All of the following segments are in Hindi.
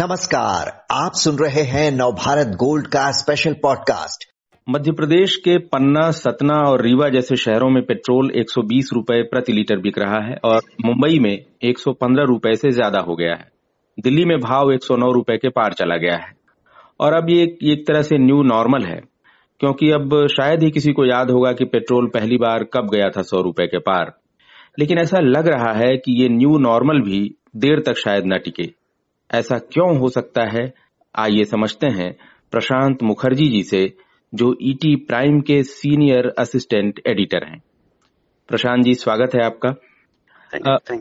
नमस्कार, आप सुन रहे हैं नवभारत गोल्ड का स्पेशल पॉडकास्ट। मध्य प्रदेश के पन्ना, सतना और रीवा जैसे शहरों में पेट्रोल 120 रुपए प्रति लीटर बिक रहा है और मुंबई में 115 रुपए से ज्यादा हो गया है। दिल्ली में भाव 109 रुपए के पार चला गया है और अब ये एक तरह से न्यू नॉर्मल है, क्योंकि अब शायद ही किसी को याद होगा कि पेट्रोल पहली बार कब गया था 100 रुपए के पार। लेकिन ऐसा लग रहा है कि ये न्यू नॉर्मल भी देर तक शायद न टिके। ऐसा क्यों हो सकता है, आइए समझते हैं प्रशांत मुखर्जी जी से, जो ईटी प्राइम के सीनियर असिस्टेंट एडिटर हैं। प्रशांत जी, स्वागत है आपका। Thank you.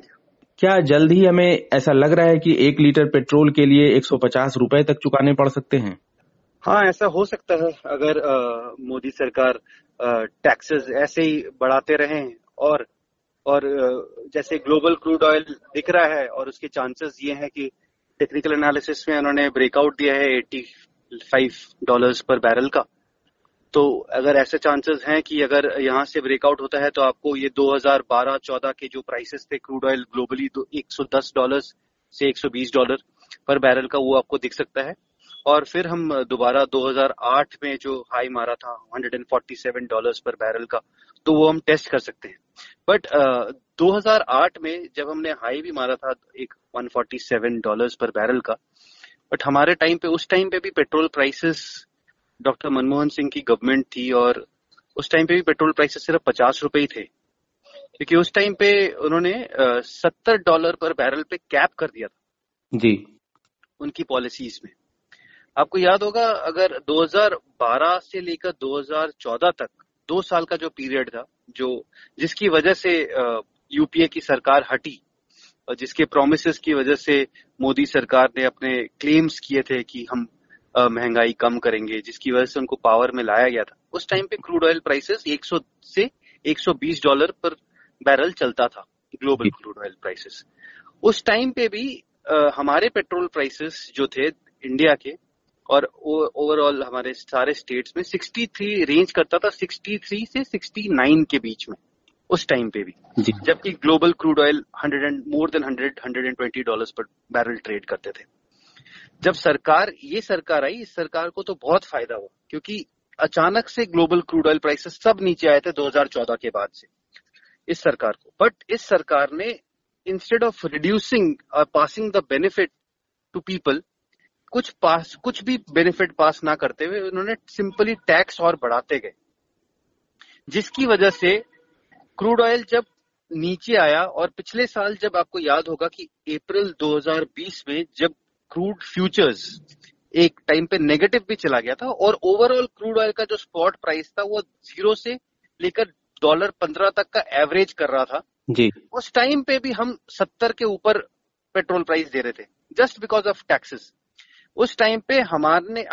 क्या जल्द ही हमें ऐसा लग रहा है कि 1 लीटर पेट्रोल के लिए 150 रुपए तक चुकाने पड़ सकते हैं? हाँ, ऐसा हो सकता है अगर मोदी सरकार टैक्सेस ऐसे ही बढ़ाते रहे और जैसे ग्लोबल क्रूड ऑयल दिख रहा है। और उसके चांसेस ये हैं कि टेक्निकल एनालिसिस में उन्होंने ब्रेकआउट दिया है $85 पर बैरल का। तो अगर ऐसे चांसेस हैं कि अगर यहाँ से ब्रेकआउट होता है तो आपको ये 2012-14 के जो प्राइसेस थे क्रूड ऑयल ग्लोबली, $110 से $120 पर बैरल का, वो आपको दिख सकता है। और फिर हम दोबारा 2008 में जो हाई मारा था $147 पर बैरल का, तो वो हम टेस्ट कर सकते हैं। बट 2008 में जब हमने हाई भी मारा था एक $147 पर बैरल का, बट हमारे टाइम पे, उस टाइम पे भी petrol prices, doctor Manmohan Singh की गवर्नमेंट थी और उस टाइम पे भी पेट्रोल प्राइसेस सिर्फ 50 रुपए ही थे, क्योंकि उस टाइम पे उन्होंने $70 पर बैरल पे कैप कर दिया था जी, उनकी पॉलिसीज में। आपको याद होगा, अगर 2012 से लेकर 2014 तक 2 साल का जो पीरियड था, जो जिसकी वजह से यूपीए की सरकार हटी और जिसके प्रॉमिसेस की वजह से मोदी सरकार ने अपने क्लेम्स किए थे कि हम महंगाई कम करेंगे, जिसकी वजह से उनको पावर में लाया गया था। उस टाइम पे क्रूड ऑयल प्राइसेस 100 से $120 पर बैरल चलता था, ग्लोबल क्रूड ऑयल प्राइसेस। उस टाइम पे भी हमारे पेट्रोल प्राइसेस जो थे इंडिया के और ओवरऑल हमारे सारे स्टेट्स में 63 रेंज करता था, 63 से 69 के बीच में उस टाइम पे भी, जबकि ग्लोबल क्रूड ऑयल $120 पर बैरल ट्रेड करते थे। जब ये सरकार आई, इस सरकार को तो बहुत फायदा हुआ, क्योंकि अचानक से ग्लोबल क्रूड ऑयल प्राइसेस सब नीचे आए थे 2014 के बाद से इस सरकार को। बट इस सरकार ने इंस्टेड ऑफ रिड्यूसिंग और passing the benefit to people, कुछ भी बेनिफिट पास ना करते हुए उन्होंने सिंपली टैक्स और बढ़ाते गए, जिसकी वजह से क्रूड ऑयल जब नीचे आया। और पिछले साल, जब आपको याद होगा कि अप्रैल 2020 में जब क्रूड फ्यूचर्स एक टाइम पे नेगेटिव भी चला गया था और ओवरऑल क्रूड ऑयल का जो स्पॉट प्राइस था वो 0 से लेकर $15 तक का एवरेज कर रहा था जी। उस टाइम पे भी हम 70 के ऊपर पेट्रोल प्राइस दे रहे थे, जस्ट बिकॉज ऑफ टैक्सेस। उस टाइम पे हमने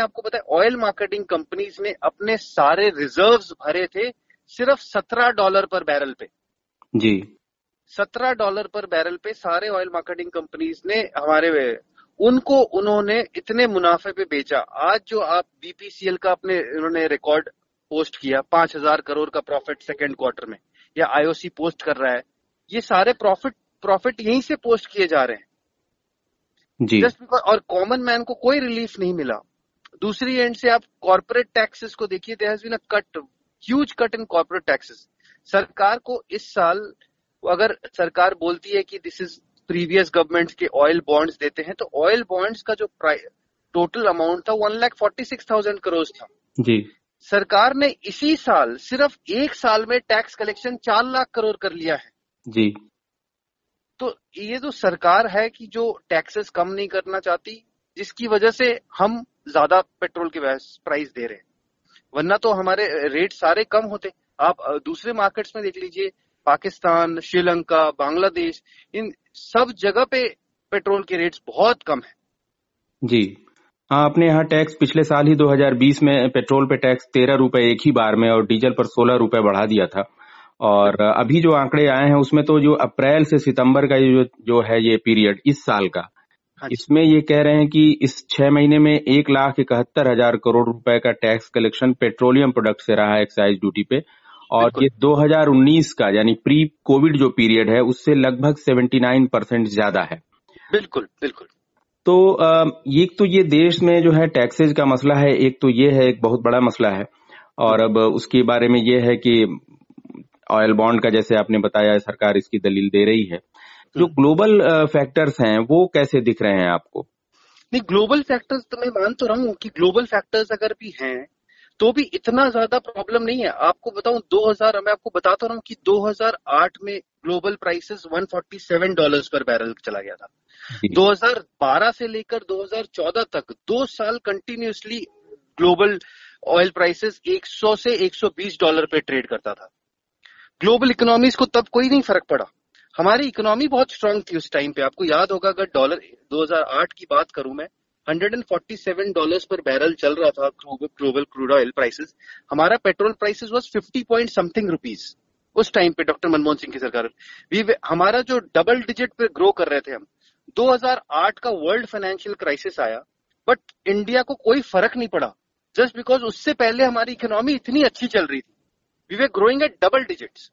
आपको पता है, ऑयल मार्केटिंग कंपनीज ने अपने सारे रिजर्व्स भरे थे सिर्फ $17 पर बैरल पे जी। $17 पर बैरल पे सारे ऑयल मार्केटिंग कंपनीज ने उन्होंने इतने मुनाफे पे बेचा। आज जो आप बीपीसीएल का उन्होंने रिकॉर्ड पोस्ट किया, 5,000 करोड़ का प्रॉफिट सेकंड क्वार्टर में, या आईओसी पोस्ट कर रहा है, ये सारे प्रॉफिट यहीं से पोस्ट किए जा रहे हैं जी। और कॉमन मैन को कोई रिलीफ नहीं मिला। दूसरी एंड से आप कॉर्पोरेट टैक्सेस को देखिए, there has been a cut, huge cut in corporate taxes. सरकार को इस साल, अगर सरकार बोलती है कि दिस इज प्रीवियस गवर्नमेंट्स के ऑयल बॉन्ड्स देते हैं, तो ऑयल बॉन्ड्स का जो टोटल अमाउंट था 1,46,000 करोड़ था जी। सरकार ने इसी साल, सिर्फ एक साल में टैक्स कलेक्शन 4 लाख करोड़ कर लिया है जी। तो ये तो सरकार है कि जो टैक्सेस कम नहीं करना चाहती, जिसकी वजह से हम ज्यादा पेट्रोल के प्राइस दे रहे हैं, वरना तो हमारे रेट सारे कम होते। आप दूसरे मार्केट्स में देख लीजिए, पाकिस्तान, श्रीलंका, बांग्लादेश, इन सब जगह पे पेट्रोल के रेट्स बहुत कम है जी। हाँ, अपने यहाँ टैक्स पिछले साल ही 2020 में पेट्रोल पे टैक्स 13 रुपए एक ही बार में और डीजल पर 16 रुपए बढ़ा दिया था। और अभी जो आंकड़े आए हैं उसमें तो जो अप्रैल से सितंबर का जो है ये पीरियड इस साल का, इसमें ये कह रहे हैं कि इस 6 महीने में 1,71,000 करोड़ रुपए का टैक्स कलेक्शन पेट्रोलियम प्रोडक्ट से रहा है, एक्साइज ड्यूटी पे। और ये 2019 का, यानी प्री कोविड जो पीरियड है, उससे लगभग 79% ज्यादा है। बिल्कुल बिल्कुल। तो ये देश में जो है टैक्सेज का मसला है, एक तो ये है एक बहुत बड़ा मसला है। और अब उसके बारे में ये है कि ऑयल बॉन्ड का जैसे आपने बताया सरकार इसकी दलील दे रही है, जो ग्लोबल फैक्टर्स हैं वो कैसे दिख रहे हैं आपको? नहीं, ग्लोबल फैक्टर्स तो मैं मान तो रहा हूँ कि ग्लोबल फैक्टर्स अगर भी हैं तो भी इतना ज्यादा प्रॉब्लम नहीं है। आपको बताऊं 2000, मैं आपको बताता रहा हूँ कि 2008 में ग्लोबल प्राइसेस $147 पर बैरल चला गया था। 2012 से लेकर 2014 तक 2 साल कंटिन्यूसली ग्लोबल ऑयल प्राइसेस 100 से $120 पे ट्रेड करता था। ग्लोबल इकोनॉमीज को तब कोई नहीं फर्क पड़ा, हमारी इकोनॉमी बहुत स्ट्रांग थी उस टाइम पे। आपको याद होगा अगर डॉलर 2008 की बात करूं मैं, $147 पर बैरल चल रहा था ग्लोबल क्रूड ऑयल प्राइसेस। हमारा petrol prices was 50 point something rupees उस टाइम पे, डॉक्टर मनमोहन सिंह की सरकार। हमारा जो डबल डिजिट पे ग्रो कर रहे थे हम। 2008 का वर्ल्ड फाइनेंशियल क्राइसिस आया, बट इंडिया को कोई फर्क नहीं पड़ा, जस्ट बिकॉज उससे पहले हमारी इकोनॉमी इतनी अच्छी चल रही थी, we were growing at double digits.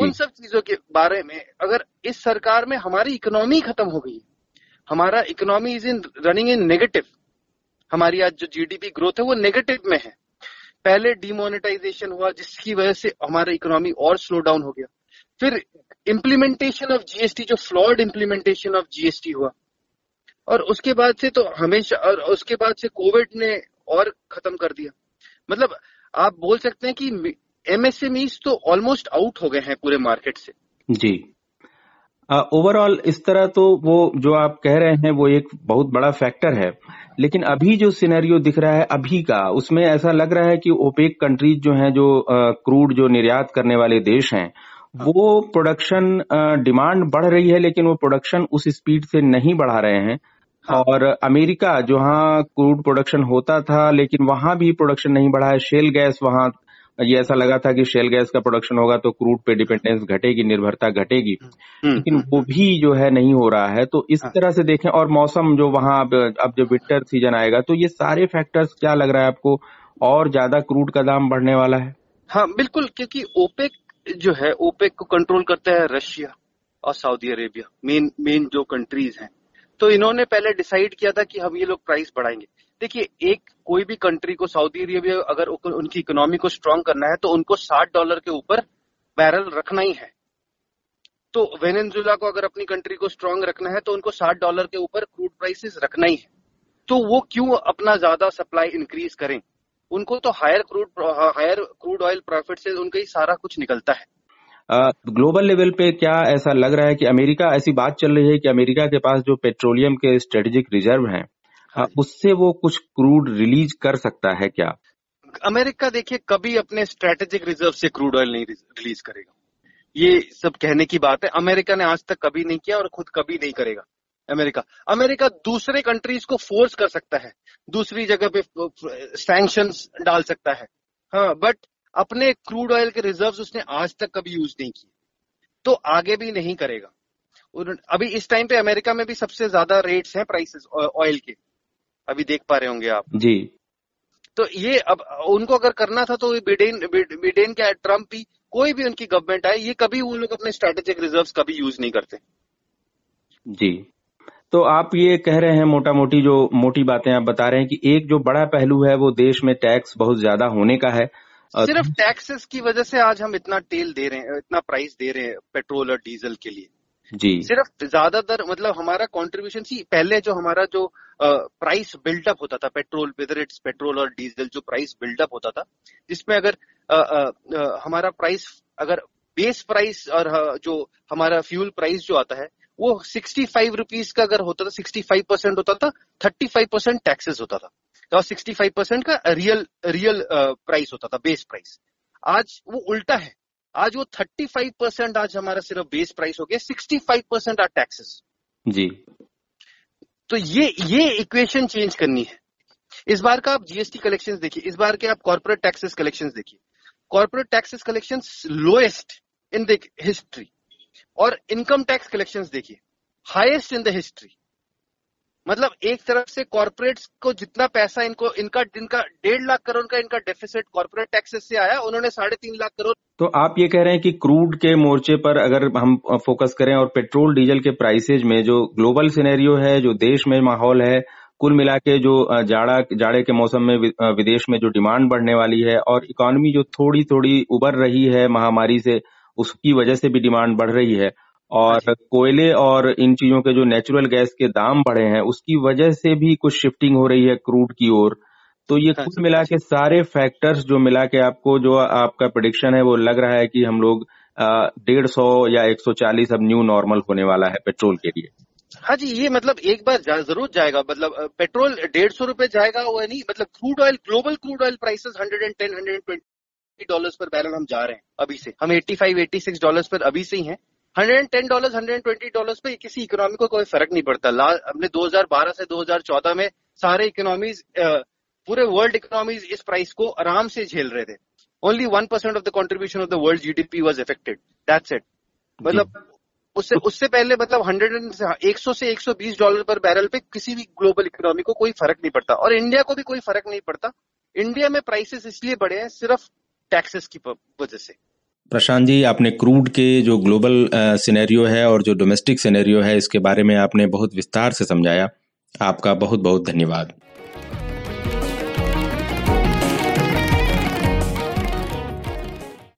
उन सब चीजों के बारे में अगर इस सरकार में हमारी इकोनॉमी खत्म हो गई, हमारा economy is in running in negative. हमारी आज जो जीडीपी ग्रोथ है वो नेगेटिव में है। पहले डिमोनेटाइजेशन हुआ जिसकी वजह से हमारा इकोनॉमी और स्लो डाउन हो गया, फिर इम्प्लीमेंटेशन ऑफ जीएसटी, जो फ्लॉड इम्प्लीमेंटेशन ऑफ जीएसटी हुआ, और उसके बाद से तो हमेशा, और उसके बाद से कोविड ने और खत्म कर दिया। मतलब आप बोल सकते हैं कि MSMEs तो ऑलमोस्ट आउट हो गए हैं पूरे मार्केट से। जी, ओवरऑल इस तरह तो वो जो आप कह रहे हैं वो एक बहुत बड़ा फैक्टर है, लेकिन अभी जो सिनेरियो दिख रहा है अभी का, उसमें ऐसा लग रहा है कि ओपेक कंट्रीज जो हैं, जो क्रूड जो निर्यात करने वाले देश हैं, वो प्रोडक्शन डिमांड बढ़ रही है लेकिन वो प्रोडक्शन उस स्पीड से नहीं बढ़ा रहे हैं। और अमेरिका जहाँ क्रूड प्रोडक्शन होता था लेकिन वहां भी प्रोडक्शन नहीं बढ़ा है। शेल गैस, वहां ये ऐसा लगा था कि शेल गैस का प्रोडक्शन होगा तो क्रूड पे डिपेंडेंस घटेगी, निर्भरता घटेगी, लेकिन वो भी जो है नहीं हो रहा है। तो इस तरह से देखें, और मौसम जो वहां अब जो विंटर सीजन आएगा, तो ये सारे फैक्टर्स, क्या लग रहा है आपको और ज्यादा क्रूड का दाम बढ़ने वाला है? हाँ बिल्कुल, क्योंकि ओपेक जो है, ओपेक को कंट्रोल करता है रशिया और सऊदी अरेबिया, मेन जो कंट्रीज हैं। तो इन्होंने पहले डिसाइड किया था कि हम ये लोग प्राइस बढ़ाएंगे। देखिए, एक कोई भी कंट्री को, सऊदी अरेबिया अगर उनकी इकोनॉमी को स्ट्रांग करना है तो उनको $60 के ऊपर बैरल रखना ही है। तो वेनेजुएला को अगर अपनी कंट्री को स्ट्रांग रखना है तो उनको $60 के ऊपर क्रूड प्राइसेस रखना ही है। तो वो क्यों अपना ज्यादा सप्लाई इंक्रीज करें? उनको तो हायर क्रूड ऑयल प्रॉफिट से उनका ही सारा कुछ निकलता है। ग्लोबल लेवल पे क्या ऐसा लग रहा है कि अमेरिका, ऐसी बात चल रही है कि अमेरिका के पास जो पेट्रोलियम के स्ट्रेटेजिक रिजर्व हैं, उससे वो कुछ क्रूड रिलीज कर सकता है क्या? अमेरिका देखिए कभी अपने स्ट्रेटेजिक रिजर्व से क्रूड ऑयल नहीं रिलीज करेगा, ये सब कहने की बात है। अमेरिका ने आज तक कभी नहीं किया और खुद कभी नहीं करेगा। अमेरिका दूसरे कंट्रीज को फोर्स कर सकता है, दूसरी जगह पे सैंक्शंस डाल सकता है, हाँ, बट अपने क्रूड ऑयल के रिजर्व्स उसने आज तक कभी यूज नहीं किए, तो आगे भी नहीं करेगा। अभी इस टाइम पे अमेरिका में भी सबसे ज्यादा रेट्स हैं प्राइसेस ऑयल के, अभी देख पा रहे होंगे आप जी। तो ये अब उनको अगर करना था तो बिडेन क्या, ट्रम्प भी, कोई भी उनकी गवर्नमेंट आए, ये कभी वो लोग अपने स्ट्रेटेजिक रिजर्व्स कभी यूज नहीं करते जी। तो आप ये कह रहे हैं, मोटी बातें आप बता रहे हैं कि एक जो बड़ा पहलू है वो देश में टैक्स बहुत ज्यादा होने का है। सिर्फ टैक्सेस की वजह से आज हम इतना तेल दे रहे हैं, इतना प्राइस दे रहे हैं पेट्रोल और डीजल के लिए जी। सिर्फ ज्यादातर मतलब हमारा कंट्रीब्यूशन सी, पहले जो हमारा जो प्राइस बिल्डअप होता था पेट्रोल, वेदर इट्स पेट्रोल और डीजल, जो प्राइस बिल्डअप होता था, जिसमें अगर हमारा प्राइस, अगर बेस प्राइस और जो हमारा फ्यूल प्राइस जो आता है वो 65 रुपीस का अगर होता था, 65% होता था, 35% टैक्सेस होता था और 65% का रियल प्राइस होता था, बेस प्राइस। आज वो उल्टा है, आज वो 35% आज हमारा सिर्फ बेस प्राइस हो गया, 65% आर टैक्सेस जी। तो ये इक्वेशन चेंज करनी है। इस बार का आप जीएसटी कलेक्शंस देखिए, इस बार के आप कॉर्पोरेट टैक्सेस कलेक्शंस देखिए, corporate taxes collections lowest in the history, और इनकम टैक्स कलेक्शंस देखिए हाईएस्ट इन द हिस्ट्री। मतलब एक तरफ से कॉर्पोरेट्स को जितना पैसा इनको इनका 1.5 लाख करोड़ का इनका डेफिसिट कॉर्पोरेट टैक्सेस से आया, उन्होंने 3.5 लाख करोड़। तो आप ये कह रहे हैं कि क्रूड के मोर्चे पर अगर हम फोकस करें और पेट्रोल डीजल के प्राइसेज में जो ग्लोबल सिनेरियो है, जो देश में माहौल है, कुल मिला के जो जाड़े के मौसम में विदेश में जो डिमांड बढ़ने वाली है और इकोनॉमी जो थोड़ी थोड़ी उबर रही है महामारी से, उसकी वजह से भी डिमांड बढ़ रही है, और कोयले और इन चीजों के जो नेचुरल गैस के दाम बढ़े हैं उसकी वजह से भी कुछ शिफ्टिंग हो रही है क्रूड की ओर। तो ये कुल मिला के सारे फैक्टर्स जो मिला के आपको जो आपका प्रेडिक्शन है वो लग रहा है कि हम लोग 150 या 140 अब न्यू नॉर्मल होने वाला है पेट्रोल के लिए। हाँ जी, ये मतलब एक बार जरूर जाएगा, मतलब पेट्रोल 150 रुपए जाएगा वो नहीं, मतलब crude oil global crude oil prices $110-120 per barrel हम जा रहे हैं अभी से, हम $85-86 पर अभी से ही हैं। $110-120 पे किसी इकोनॉमी को कोई फर्क नहीं पड़ता। हमने 2012 से 2014 में सारे इकोनॉमीज पूरे वर्ल्ड इकोनॉमीज इस प्राइस को आराम से झेल रहे थे। Only 1% of the contribution of the world GDP was affected, that's it. मतलब उससे पहले मतलब 100 से 120 डॉलर पर बैरल पे किसी भी ग्लोबल इकोनॉमी को कोई फर्क नहीं पड़ता, और इंडिया को भी कोई फर्क नहीं पड़ता। इंडिया में प्राइसेस इसलिए बढ़े हैं सिर्फ टैक्सेस की वजह से। प्रशांत जी, आपने क्रूड के जो ग्लोबल सिनेरियो है और जो डोमेस्टिक सिनेरियो है इसके बारे में आपने बहुत विस्तार से समझाया। आपका बहुत बहुत धन्यवाद।